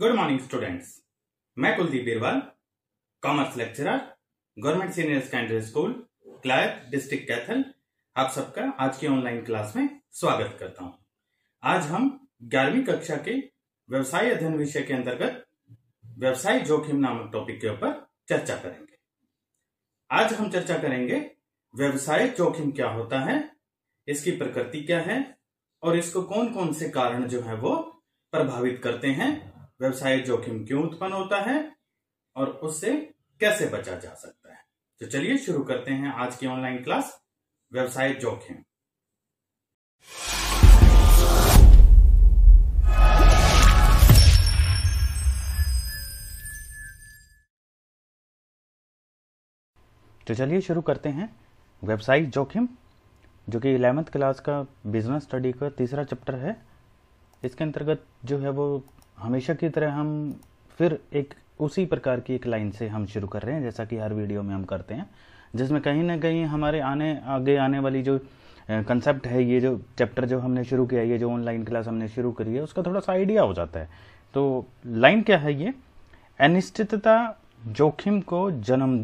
Good morning students, मैं Kuldeep Birwal, commerce lecturer, government senior secondary school Kalayat, district Kaithal. आप सबका आज की ऑनलाइन क्लास में स्वागत करता हूं। आज हम 11वीं कक्षा के व्यवसाय अध्ययन विषय के अंतर्गत व्यवसाय जोखिम नामक टॉपिक के ऊपर चर्चा करेंगे। आज हम चर्चा करेंगे व्यवसाय जोखिम क्या होता है, इसकी प्रकृति क्या है और इसको कौन कौन से कारण जो है वो प्रभावित करते हैं, व्यवसाय जोखिम क्यों उत्पन्न होता है और उससे कैसे बचा जा सकता है। तो चलिए शुरू करते हैं आज की ऑनलाइन क्लास व्यवसाय जोखिम। तो चलिए शुरू करते हैं व्यवसायिक जोखिम, जो कि 11th क्लास का बिजनेस स्टडी का तीसरा चैप्टर है। इसके अंतर्गत जो है वो हमेशा की तरह हम फिर एक उसी प्रकार की एक लाइन से हम शुरू कर रहे हैं, जैसा कि हर वीडियो में हम करते हैं, जिसमें कहीं ना कहीं हमारे आगे आने वाली जो कंसेप्ट है, ये जो चैप्टर जो हमने शुरू किया है, ये जो ऑनलाइन क्लास हमने शुरू करी है, उसका थोड़ा सा आइडिया हो जाता है। तो लाइन क्या है, ये अनिश्चितता जोखिम को जन्म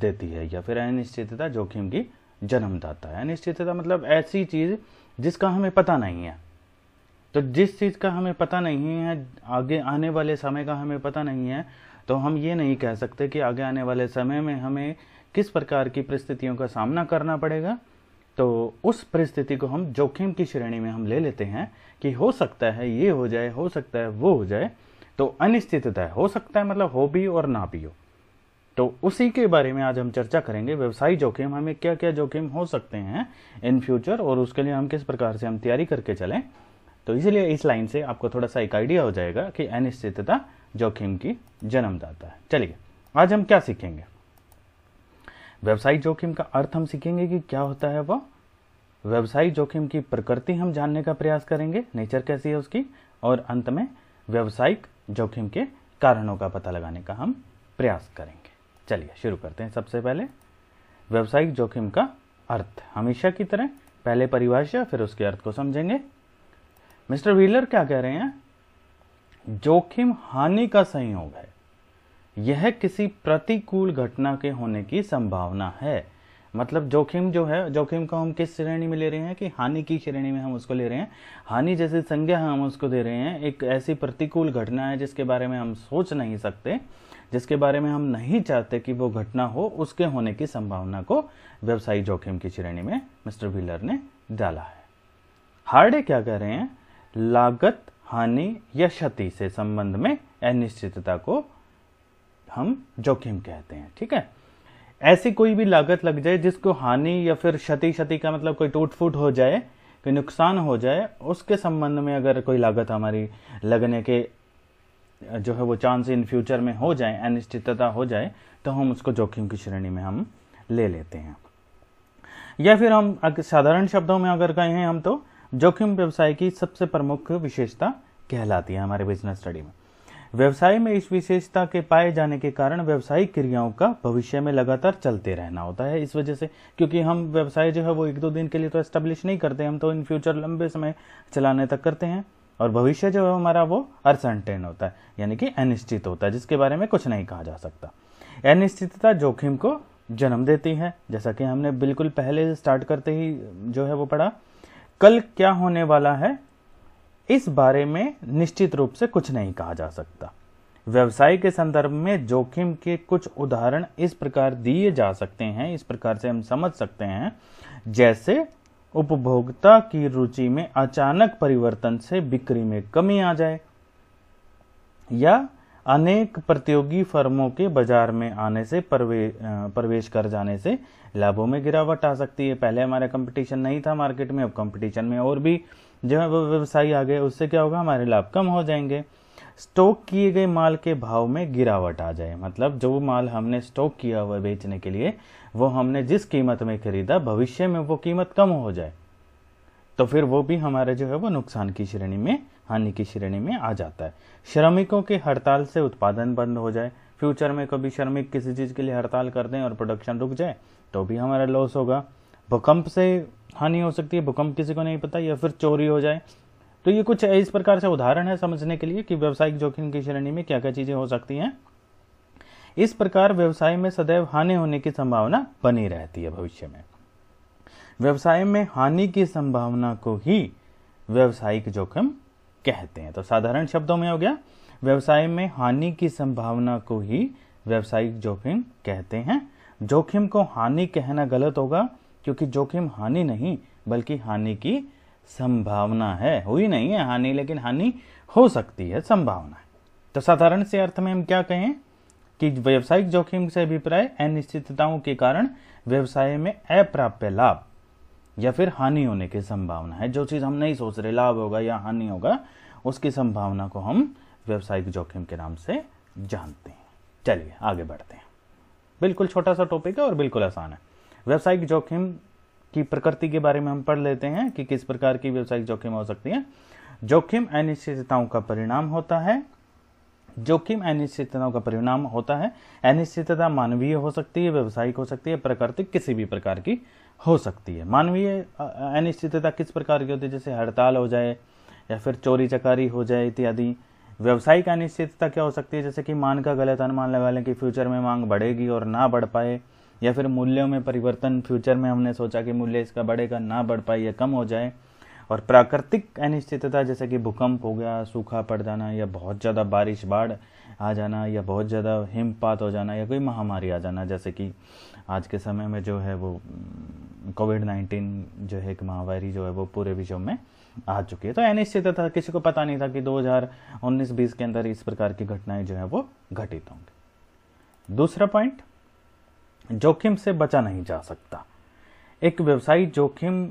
देती है या फिर अनिश्चितता जोखिम की जन्मदाता है। अनिश्चितता मतलब ऐसी चीज़ जिसका हमें पता नहीं है। तो जिस चीज़ का हमें पता नहीं है, आगे आने वाले समय का हमें पता नहीं है, तो हम ये नहीं कह सकते कि आगे आने वाले समय में हमें किस प्रकार की परिस्थितियों का सामना करना पड़ेगा। तो उस परिस्थिति को हम जोखिम की श्रेणी में हम ले लेते हैं कि हो सकता है ये हो जाए, हो सकता है वो हो जाए। तो अनिश्चितता हो सकता है मतलब हो भी और ना भी हो। तो उसी के बारे में आज हम चर्चा करेंगे, व्यवसायिक जोखिम, हमें क्या क्या जोखिम हो सकते हैं इन फ्यूचर और उसके लिए हम किस प्रकार से हम तैयारी करके चलें। तो इसलिए इस लाइन से आपको थोड़ा सा एक आइडिया हो जाएगा कि अनिश्चितता जोखिम की जन्मदाता है। चलिए आज हम क्या सीखेंगे, व्यवसायिक जोखिम का अर्थ हम सीखेंगे कि क्या होता है वो, व्यवसायिक जोखिम की प्रकृति हम जानने का प्रयास करेंगे, नेचर कैसी है उसकी, और अंत में व्यवसायिक जोखिम के कारणों का पता लगाने का हम प्रयास करेंगे। चलिए शुरू करते हैं। सबसे पहले व्यवसायिक जोखिम का अर्थ, हमेशा की तरह पहले परिभाषा फिर उसके अर्थ को समझेंगे। मिस्टर व्हीलर क्या कह रहे हैं, जोखिम हानि का संयोग है, यह किसी प्रतिकूल घटना के होने की संभावना है। मतलब जोखिम जो है, जोखिम को हम किस श्रेणी में ले रहे हैं कि हानि की श्रेणी में हम उसको ले रहे हैं। हानि जैसी संज्ञा हम उसको दे रहे हैं, एक ऐसी प्रतिकूल घटना है जिसके बारे में हम सोच नहीं सकते, जिसके बारे में हम नहीं चाहते कि वो घटना हो, उसके होने की संभावना को व्यवसायिक जोखिम की श्रेणी में मिस्टर व्हीलर ने डाला है। हार्डे क्या कह रहे हैं, लागत, हानि या क्षति से संबंध में अनिश्चितता को हम जोखिम कहते हैं। ठीक है, ऐसी कोई भी लागत लग जाए जिसको हानि या फिर क्षति का मतलब कोई टूट फूट हो जाए, कोई नुकसान हो जाए, उसके संबंध में अगर कोई लागत हमारी लगने के जो है वो चांस इन फ्यूचर में हो जाए, अनिश्चितता हो जाए, तो हम उसको जोखिम की श्रेणी में हम ले लेते हैं। या फिर हम साधारण शब्दों में अगर कहें हम, तो जोखिम व्यवसाय की सबसे प्रमुख विशेषता कहलाती है हमारे बिजनेस स्टडी में। व्यवसाय में इस विशेषता के पाए जाने के कारण व्यवसायिक क्रियाओं का भविष्य में लगातार चलते रहना होता है। इस वजह से, क्योंकि हम व्यवसाय जो है वो 1-2 दिन के लिए तो एस्टेब्लिश नहीं करते, हम तो इन फ्यूचर लंबे समय चलाने तक करते हैं, और भविष्य जो है हमारा वो अनसर्टेन होता है, यानी कि अनिश्चित होता है, जिसके बारे में कुछ नहीं कहा जा सकता। अनिश्चितता जोखिम को जन्म देती है, जैसा कि हमने बिल्कुल पहले स्टार्ट करते ही जो है वो पढ़ा। कल क्या होने वाला है इस बारे में निश्चित रूप से कुछ नहीं कहा जा सकता। व्यवसाय के संदर्भ में जोखिम के कुछ उदाहरण इस प्रकार दिए जा सकते हैं, इस प्रकार से हम समझ सकते हैं, जैसे उपभोक्ता की रुचि में अचानक परिवर्तन से बिक्री में कमी आ जाए, या अनेक प्रतियोगी फर्मों के बाजार में आने से, प्रवेश कर जाने से लाभों में गिरावट आ सकती है। पहले हमारा कंपटीशन नहीं था मार्केट में, अब कंपटीशन में और भी जो है वो व्यवसायी आ गए, उससे क्या होगा, हमारे लाभ कम हो जाएंगे। स्टॉक किए गए माल के भाव में गिरावट आ जाए, मतलब जो माल हमने स्टॉक किया हुआ बेचने के लिए, वो हमने जिस कीमत में खरीदा, भविष्य में वो कीमत कम हो जाए, तो फिर वो भी हमारे जो है वो नुकसान की श्रेणी में, हानि की श्रेणी में आ जाता है। श्रमिकों के हड़ताल से उत्पादन बंद हो जाए, फ्यूचर में कभी श्रमिक किसी चीज़ के लिए हड़ताल कर दें और प्रोडक्शन रुक जाए, तो भी हमारा लॉस होगा। भूकंप से हानि हो सकती है, भूकंप किसी को नहीं पता, या फिर चोरी हो जाए, तो ये कुछ इस प्रकार से उदाहरण है समझने के लिए कि व्यावसायिक जोखिम की श्रेणी में क्या क्या चीजें हो सकती हैं। इस प्रकार व्यवसाय में सदैव हानि होने की संभावना बनी रहती है। भविष्य में व्यवसाय में हानि की संभावना को ही व्यावसायिक जोखिम कहते हैं। तो साधारण शब्दों में हो गया, व्यवसाय में हानि की संभावना को ही व्यावसायिक जोखिम कहते हैं। जोखिम को हानि कहना गलत होगा, क्योंकि जोखिम हानि नहीं बल्कि हानि की संभावना है। हुई नहीं है हानि, लेकिन हानि हो सकती है, संभावना है। तो साधारण से अर्थ में हम क्या कहें कि व्यावसायिक जोखिम से अभिप्राय अनिश्चितताओं के कारण व्यवसाय में अप्राप्य लाभ या फिर हानि होने की संभावना है। जो चीज हम नहीं सोच रहे लाभ होगा या हानि होगा, उसकी संभावना को हम व्यावसायिक जोखिम के नाम से जानते हैं। चलिए आगे बढ़ते हैं। बिल्कुल छोटा सा टॉपिक है और बिल्कुल आसान है। व्यावसायिक जोखिम की प्रकृति के बारे में हम पढ़ लेते हैं कि किस प्रकार की व्यावसायिक जोखिम हो सकती है। जोखिम अनिश्चितताओं का परिणाम होता है। जोखिम अनिश्चितताओं का परिणाम होता है। अनिश्चितता मानवीय हो सकती है, व्यावसायिक हो सकती है, प्राकृतिक किसी भी प्रकार की हो सकती है। मानवीय अनिश्चितता किस प्रकार की होती है, जैसे हड़ताल हो जाए या फिर चोरी चकारी हो जाए इत्यादि। व्यावसायिक अनिश्चितता क्या हो सकती है, जैसे कि मांग का गलत अनुमान लगा लें कि फ्यूचर में मांग बढ़ेगी और ना बढ़ पाए, या फिर मूल्यों में परिवर्तन, फ्यूचर में हमने सोचा कि मूल्य इसका बढ़ेगा, ना बढ़ पाए या कम हो जाए। और प्राकृतिक अनिश्चितता जैसे कि भूकंप हो गया, सूखा पड़ जाना, या बहुत ज़्यादा बारिश बाढ़ आ जाना, या बहुत ज़्यादा हिमपात हो जाना, या कोई महामारी आ जाना, जैसे कि आज के समय में जो है वो कोविड-19 जो है एक महामारी जो है वो पूरे विश्व में आ चुकी है। तो अनिश्चितता, किसी को पता नहीं था कि 2019-20 के अंदर इस प्रकार की घटनाएं जो है वो घटित होंगी। दूसरा पॉइंट, जोखिम से बचा नहीं जा सकता। एक व्यवसायी जोखिम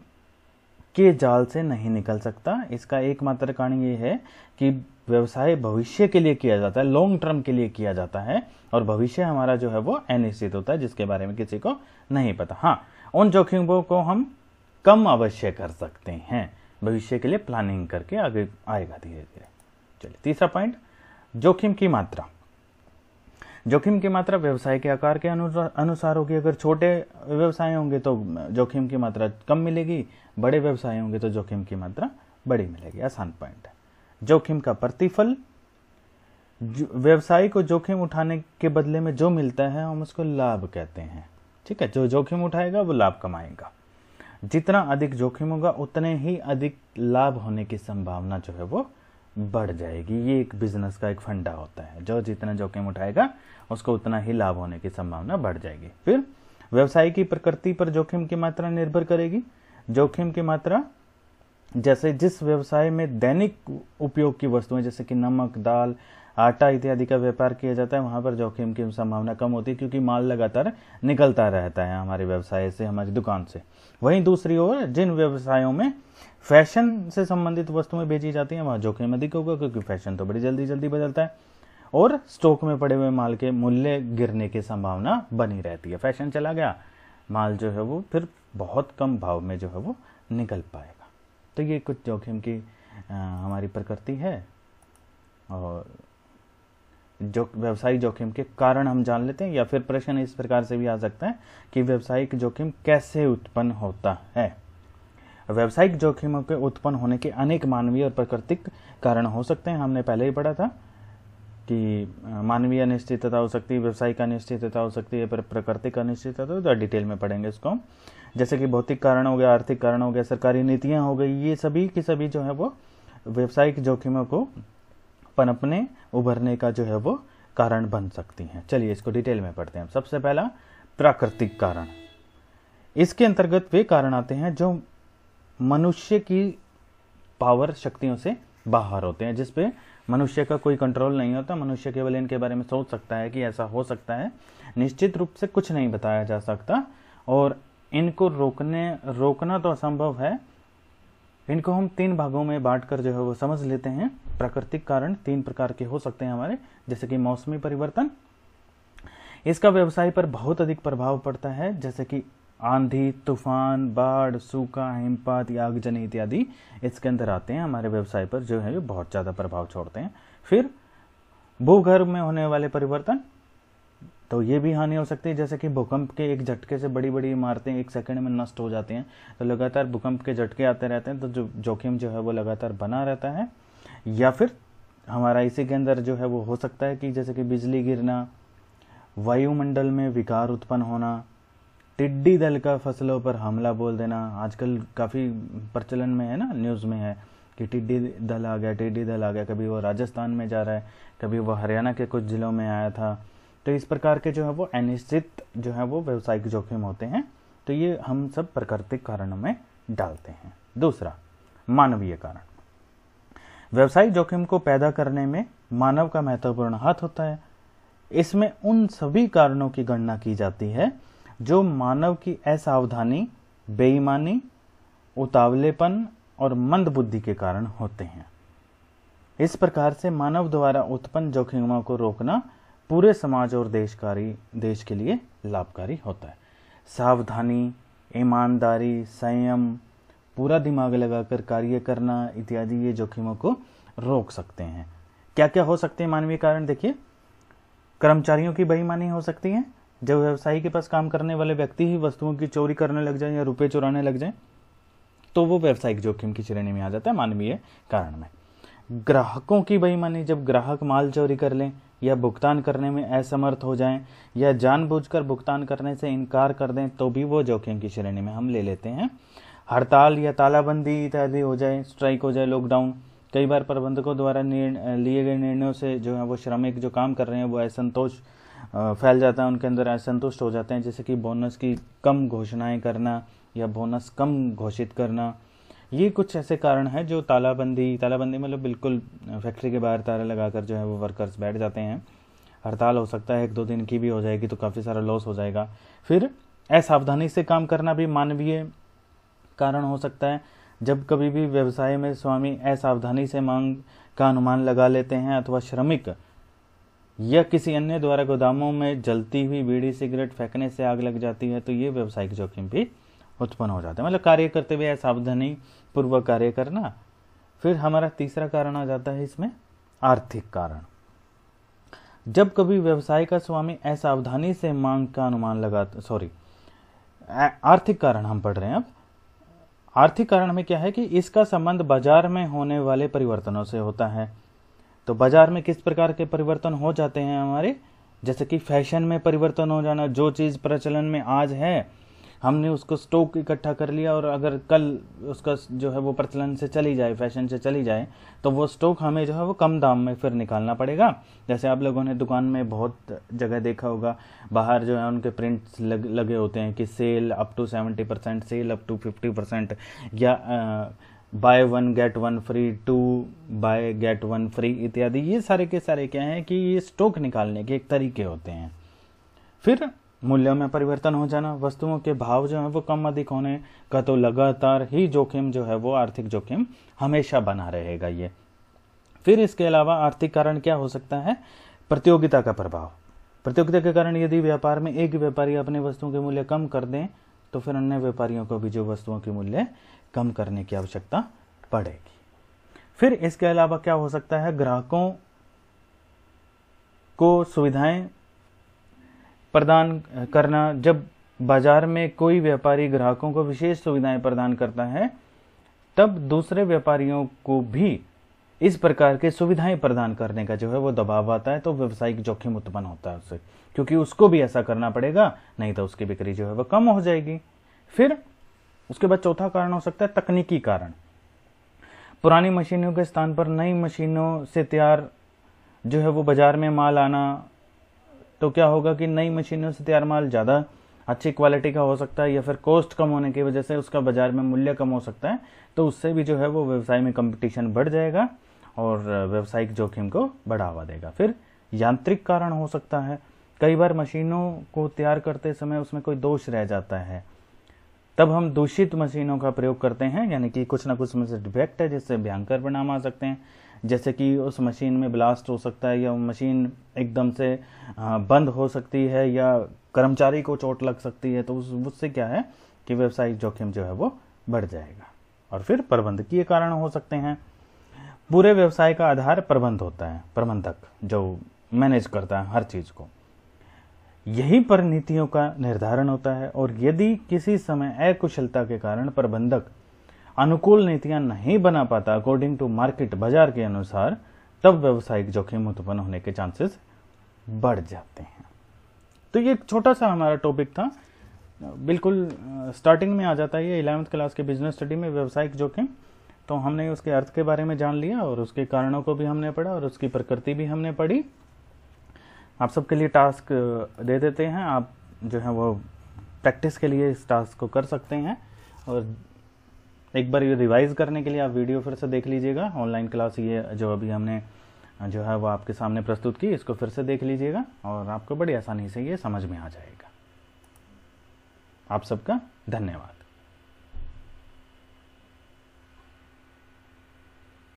के जाल से नहीं निकल सकता। इसका एकमात्र कारण ये है कि व्यवसाय भविष्य के लिए किया जाता है, लॉन्ग टर्म के लिए किया जाता है, और भविष्य हमारा जो है वो अनिश्चित होता है, जिसके बारे में किसी को नहीं पता। हाँ, उन जोखिमों को हम कम अवश्य कर सकते हैं, भविष्य के लिए प्लानिंग करके आगे आएगा धीरे धीरे। चलिए तीसरा पॉइंट, जोखिम की मात्रा। जोखिम की मात्रा व्यवसाय के आकार के अनुसार होगी। अगर छोटे व्यवसाय होंगे तो जोखिम की मात्रा कम मिलेगी, बड़े व्यवसाय होंगे तो जोखिम की मात्रा बड़ी मिलेगी। आसान पॉइंट है। जोखिम का प्रतिफल, व्यवसाय को जोखिम उठाने के बदले में जो मिलता है हम उसको लाभ कहते हैं। ठीक है, जो जोखिम उठाएगा वो लाभ कमाएगा। जितना अधिक जोखिम होगा उतने ही अधिक लाभ होने की संभावना जो है वो बढ़ जाएगी। ये एक बिजनेस का एक फंडा होता है, जो जितना जोखिम उठाएगा उसको उतना ही लाभ होने की संभावना बढ़ जाएगी। फिर व्यवसाय की प्रकृति पर जोखिम की मात्रा निर्भर करेगी। जोखिम की मात्रा जैसे जिस व्यवसाय में दैनिक उपयोग की वस्तुएं जैसे कि नमक, दाल, आटा इत्यादि का व्यापार किया जाता है, वहां पर जोखिम की संभावना कम होती है, क्योंकि माल लगातार निकलता रहता है हमारे व्यवसाय से, हमारी दुकान से। वहीं दूसरी ओर जिन व्यवसायों में फैशन से संबंधित वस्तुएं बेची जाती हैं, वहां जोखिम अधिक होगा, क्योंकि फैशन तो बड़ी जल्दी जल्दी बदलता है और स्टॉक में पड़े हुए माल के मूल्य गिरने की संभावना बनी रहती है। फैशन चला गया, माल जो है वो फिर बहुत कम भाव में जो है वो निकल पाएगा। तो ये कुछ जोखिम की हमारी प्रकृति है। और जो व्यवसायिक जोखिम के कारण हम जान लेते हैं, या फिर प्रश्न इस प्रकार से भी आ सकता है कि व्यवसायिक जोखिम कैसे उत्पन्न होता है। व्यावसायिक जोखिमों के उत्पन्न होने के अनेक मानवीय और प्राकृतिक कारण हो सकते हैं। हमने पहले ही पढ़ा था कि मानवीय अनिश्चितता हो सकती है, व्यावसायिक अनिश्चितता हो सकती है, पर प्राकृतिक अनिश्चितता तो डिटेल में पढ़ेंगे इसको हम, जैसे कि भौतिक कारण हो गया, आर्थिक कारण हो गया, सरकारी नीतियाँ हो गई। ये सभी की सभी जो है वो व्यावसायिक जोखिमों को पनपने, उभरने का जो है वो कारण बन सकती हैं। चलिए इसको डिटेल में पढ़ते हैं। सबसे पहला प्राकृतिक कारण। इसके अंतर्गत वे कारण आते हैं जो मनुष्य की पावर, शक्तियों से बाहर होते हैं, जिसपे मनुष्य का कोई कंट्रोल नहीं होता। मनुष्य केवल इनके बारे में सोच सकता है कि ऐसा हो सकता है, निश्चित रूप से कुछ नहीं बताया जा सकता, और इनको रोकना तो असंभव है। इनको हम तीन भागों में बांटकर जो है वो समझ लेते हैं। प्राकृतिक कारण तीन प्रकार के हो सकते हैं हमारे, जैसे कि मौसमी परिवर्तन, इसका व्यवसाय पर बहुत अधिक प्रभाव पड़ता है, जैसे कि आंधी, तूफान, बाढ़, सूखा, हिमपात, आगजनी इत्यादि इसके अंदर आते हैं, हमारे व्यवसाय पर जो है बहुत ज़्यादा प्रभाव छोड़ते हैं। फिर भूगर्भ में होने वाले परिवर्तन, तो ये भी हानि हो सकती है, जैसे कि भूकंप के एक झटके से बड़ी बड़ी इमारतें एक सेकंड में नष्ट हो जाती हैं। तो लगातार भूकंप के झटके आते रहते हैं, तो जो जोखिम जो है वो लगातार बना रहता है। या फिर हमारा इसी के अंदर जो है वो हो सकता है कि जैसे कि बिजली गिरना, वायुमंडल में विकार उत्पन्न होना, टिड्डी दल का फसलों पर हमला बोल देना। आजकल काफ़ी प्रचलन में है ना, न्यूज़ में है कि टिड्डी दल आ गया, टिड्डी दल आ गया। कभी वो राजस्थान में जा रहा है, कभी वो हरियाणा के कुछ ज़िलों में आया था। तो इस प्रकार के जो है वो अनिश्चित जो है वो व्यावसायिक जोखिम होते हैं। तो ये हम सब प्राकृतिक कारणों में डालते हैं। दूसरा, मानवीय कारण। व्यावसायिक जोखिम को पैदा करने में मानव का महत्वपूर्ण हाथ होता है। इसमें उन सभी कारणों की गणना की जाती है जो मानव की असावधानी, बेईमानी, उतावलेपन और मंदबुद्धि के कारण होते हैं। इस प्रकार से मानव द्वारा उत्पन्न जोखिमों को रोकना पूरे समाज और देश के लिए लाभकारी होता है। सावधानी, ईमानदारी, संयम, पूरा दिमाग लगाकर कार्य करना इत्यादि ये जोखिमों को रोक सकते हैं। क्या क्या हो सकते हैं मानवीय कारण? देखिए, कर्मचारियों की बेईमानी हो सकती है। जब व्यवसायी के पास काम करने वाले व्यक्ति ही वस्तुओं की चोरी करने लग जाए या रुपए चुराने लग जाए तो वो व्यावसायिक जोखिम की श्रेणी में आ जाता है, मानवीय कारण में। ग्राहकों की बेईमानी, जब ग्राहक माल चोरी कर लें या भुगतान करने में असमर्थ हो जाएं या जानबूझकर भुगतान करने से इनकार कर दें तो भी वो जोखिम की श्रेणी में हम ले लेते हैं। हड़ताल या तालाबंदी इत्यादि हो जाए, स्ट्राइक हो जाए, लॉकडाउन। कई बार प्रबंधकों द्वारा लिए गए निर्णयों से जो है वो श्रमिक जो काम कर रहे हैं वो असंतोष फैल जाता है, उनके अंदर असंतुष्ट हो जाते हैं। जैसे कि बोनस की कम घोषणाएं करना या बोनस कम घोषित करना, ये कुछ ऐसे कारण हैं जो तालाबंदी मतलब बिल्कुल फैक्ट्री के बाहर ताला लगाकर जो है वो वर्कर्स बैठ जाते हैं। हड़ताल हो सकता है, 1-2 दिन की भी हो जाएगी तो काफ़ी सारा लॉस हो जाएगा। फिर असावधानी से काम करना भी मानवीय कारण हो सकता है। जब कभी भी व्यवसाय में स्वामी असावधानी से मांग का अनुमान लगा लेते हैं अथवा श्रमिक या किसी अन्य द्वारा गोदामों में जलती हुई बीड़ी सिगरेट फेंकने से आग लग जाती है तो ये व्यावसायिक जोखिम भी उत्पन्न हो जाता है। मतलब कार्य करते हुए असावधानी पूर्वक कार्य करना। फिर हमारा तीसरा कारण आ जाता है इसमें, आर्थिक कारण। जब कभी व्यवसाय का स्वामी असावधानी से मांग का अनुमान लगाता, आर्थिक कारण हम पढ़ रहे हैं अब। आर्थिक कारण में क्या है कि इसका संबंध बाजार में होने वाले परिवर्तनों से होता है। तो बाजार में किस प्रकार के परिवर्तन हो जाते हैं हमारे, जैसे कि फैशन में परिवर्तन हो जाना। जो चीज़ प्रचलन में आज है हमने उसको स्टॉक इकट्ठा कर लिया और अगर कल उसका जो है वो प्रचलन से चली जाए, फैशन से चली जाए, तो वो स्टॉक हमें जो है वो कम दाम में फिर निकालना पड़ेगा। जैसे आप लोगों ने दुकान में बहुत जगह देखा होगा, बाहर जो है उनके प्रिंट्स लगे होते हैं कि sale up to 70%, sale up to 50% या buy 1 get 1 free, 2 buy get 1 free इत्यादि। ये सारे के सारे क्या हैं कि ये स्टॉक निकालने के एक तरीके होते हैं। फिर मूल्यों में परिवर्तन हो जाना, वस्तुओं के भाव जो है वो कम अधिक होने का तो लगातार ही जोखिम जो है वो आर्थिक जोखिम हमेशा बना रहेगा ये। फिर इसके अलावा आर्थिक कारण क्या हो सकता है? प्रतियोगिता का प्रभाव। प्रतियोगिता के कारण यदि व्यापार में एक व्यापारी अपने वस्तुओं के मूल्य कम कर दें तो फिर अन्य व्यापारियों को भी जो वस्तुओं के मूल्य कम करने की आवश्यकता पड़ेगी। फिर इसके अलावा क्या हो सकता है? ग्राहकों को सुविधाएं प्रदान करना। जब बाजार में कोई व्यापारी ग्राहकों को विशेष सुविधाएं प्रदान करता है तब दूसरे व्यापारियों को भी इस प्रकार के सुविधाएं प्रदान करने का जो है वो दबाव आता है, तो व्यावसायिक जोखिम उत्पन्न होता है उससे, क्योंकि उसको भी ऐसा करना पड़ेगा, नहीं तो उसकी बिक्री जो है वो कम हो जाएगी। फिर उसके बाद चौथा कारण हो सकता है तकनीकी कारण। पुरानी मशीनों के स्थान पर नई मशीनों से तैयार जो है वो बाजार में माल आना। तो क्या होगा कि नई मशीनों से तैयार माल ज़्यादा अच्छी क्वालिटी का हो सकता है या फिर कॉस्ट कम होने की वजह से उसका बाजार में मूल्य कम हो सकता है। तो उससे भी जो है वो व्यवसाय में कंपटीशन बढ़ जाएगा और व्यावसायिक जोखिम को बढ़ावा देगा। फिर यांत्रिक कारण हो सकता है। कई बार मशीनों को तैयार करते समय उसमें कोई दोष रह जाता है, तब हम दूषित मशीनों का प्रयोग करते हैं, यानी कि कुछ ना कुछ उसमें से डिफेक्ट है जिससे भयंकर परिणाम आ सकते हैं। जैसे कि उस मशीन में ब्लास्ट हो सकता है या मशीन एकदम से बंद हो सकती है या कर्मचारी को चोट लग सकती है। तो उससे क्या है कि व्यावसायिक जोखिम जो है वो बढ़ जाएगा। और फिर प्रबंधकीय कारण हो सकते हैं। पूरे व्यवसाय का आधार प्रबंध होता है, प्रबंधक जो मैनेज करता है हर चीज़ को। यही पर नीतियों का निर्धारण होता है। और यदि किसी समय अकुशलता के कारण प्रबंधक अनुकूल नीतियां नहीं बना पाता अकॉर्डिंग टू मार्केट, बाजार के अनुसार, तब व्यावसायिक जोखिम उत्पन्न होने के चांसेस बढ़ जाते हैं। तो ये एक छोटा सा हमारा टॉपिक था, बिल्कुल स्टार्टिंग में आ जाता है ये 11th क्लास के बिजनेस स्टडी में व्यावसायिक जोखिम। तो हमने उसके अर्थ के बारे में जान लिया और उसके कारणों को भी हमने पढ़ा और उसकी प्रकृति भी हमने पढ़ी। आप सबके लिए टास्क दे देते हैं, आप जो है वो प्रैक्टिस के लिए इस टास्क को कर सकते हैं। और एक बार ये रिवाइज करने के लिए आप वीडियो फिर से देख लीजिएगा, ऑनलाइन क्लास ये जो अभी हमने जो है वो आपके सामने प्रस्तुत की, इसको फिर से देख लीजिएगा और आपको बड़ी आसानी से ये समझ में आ जाएगा। आप सबका धन्यवाद।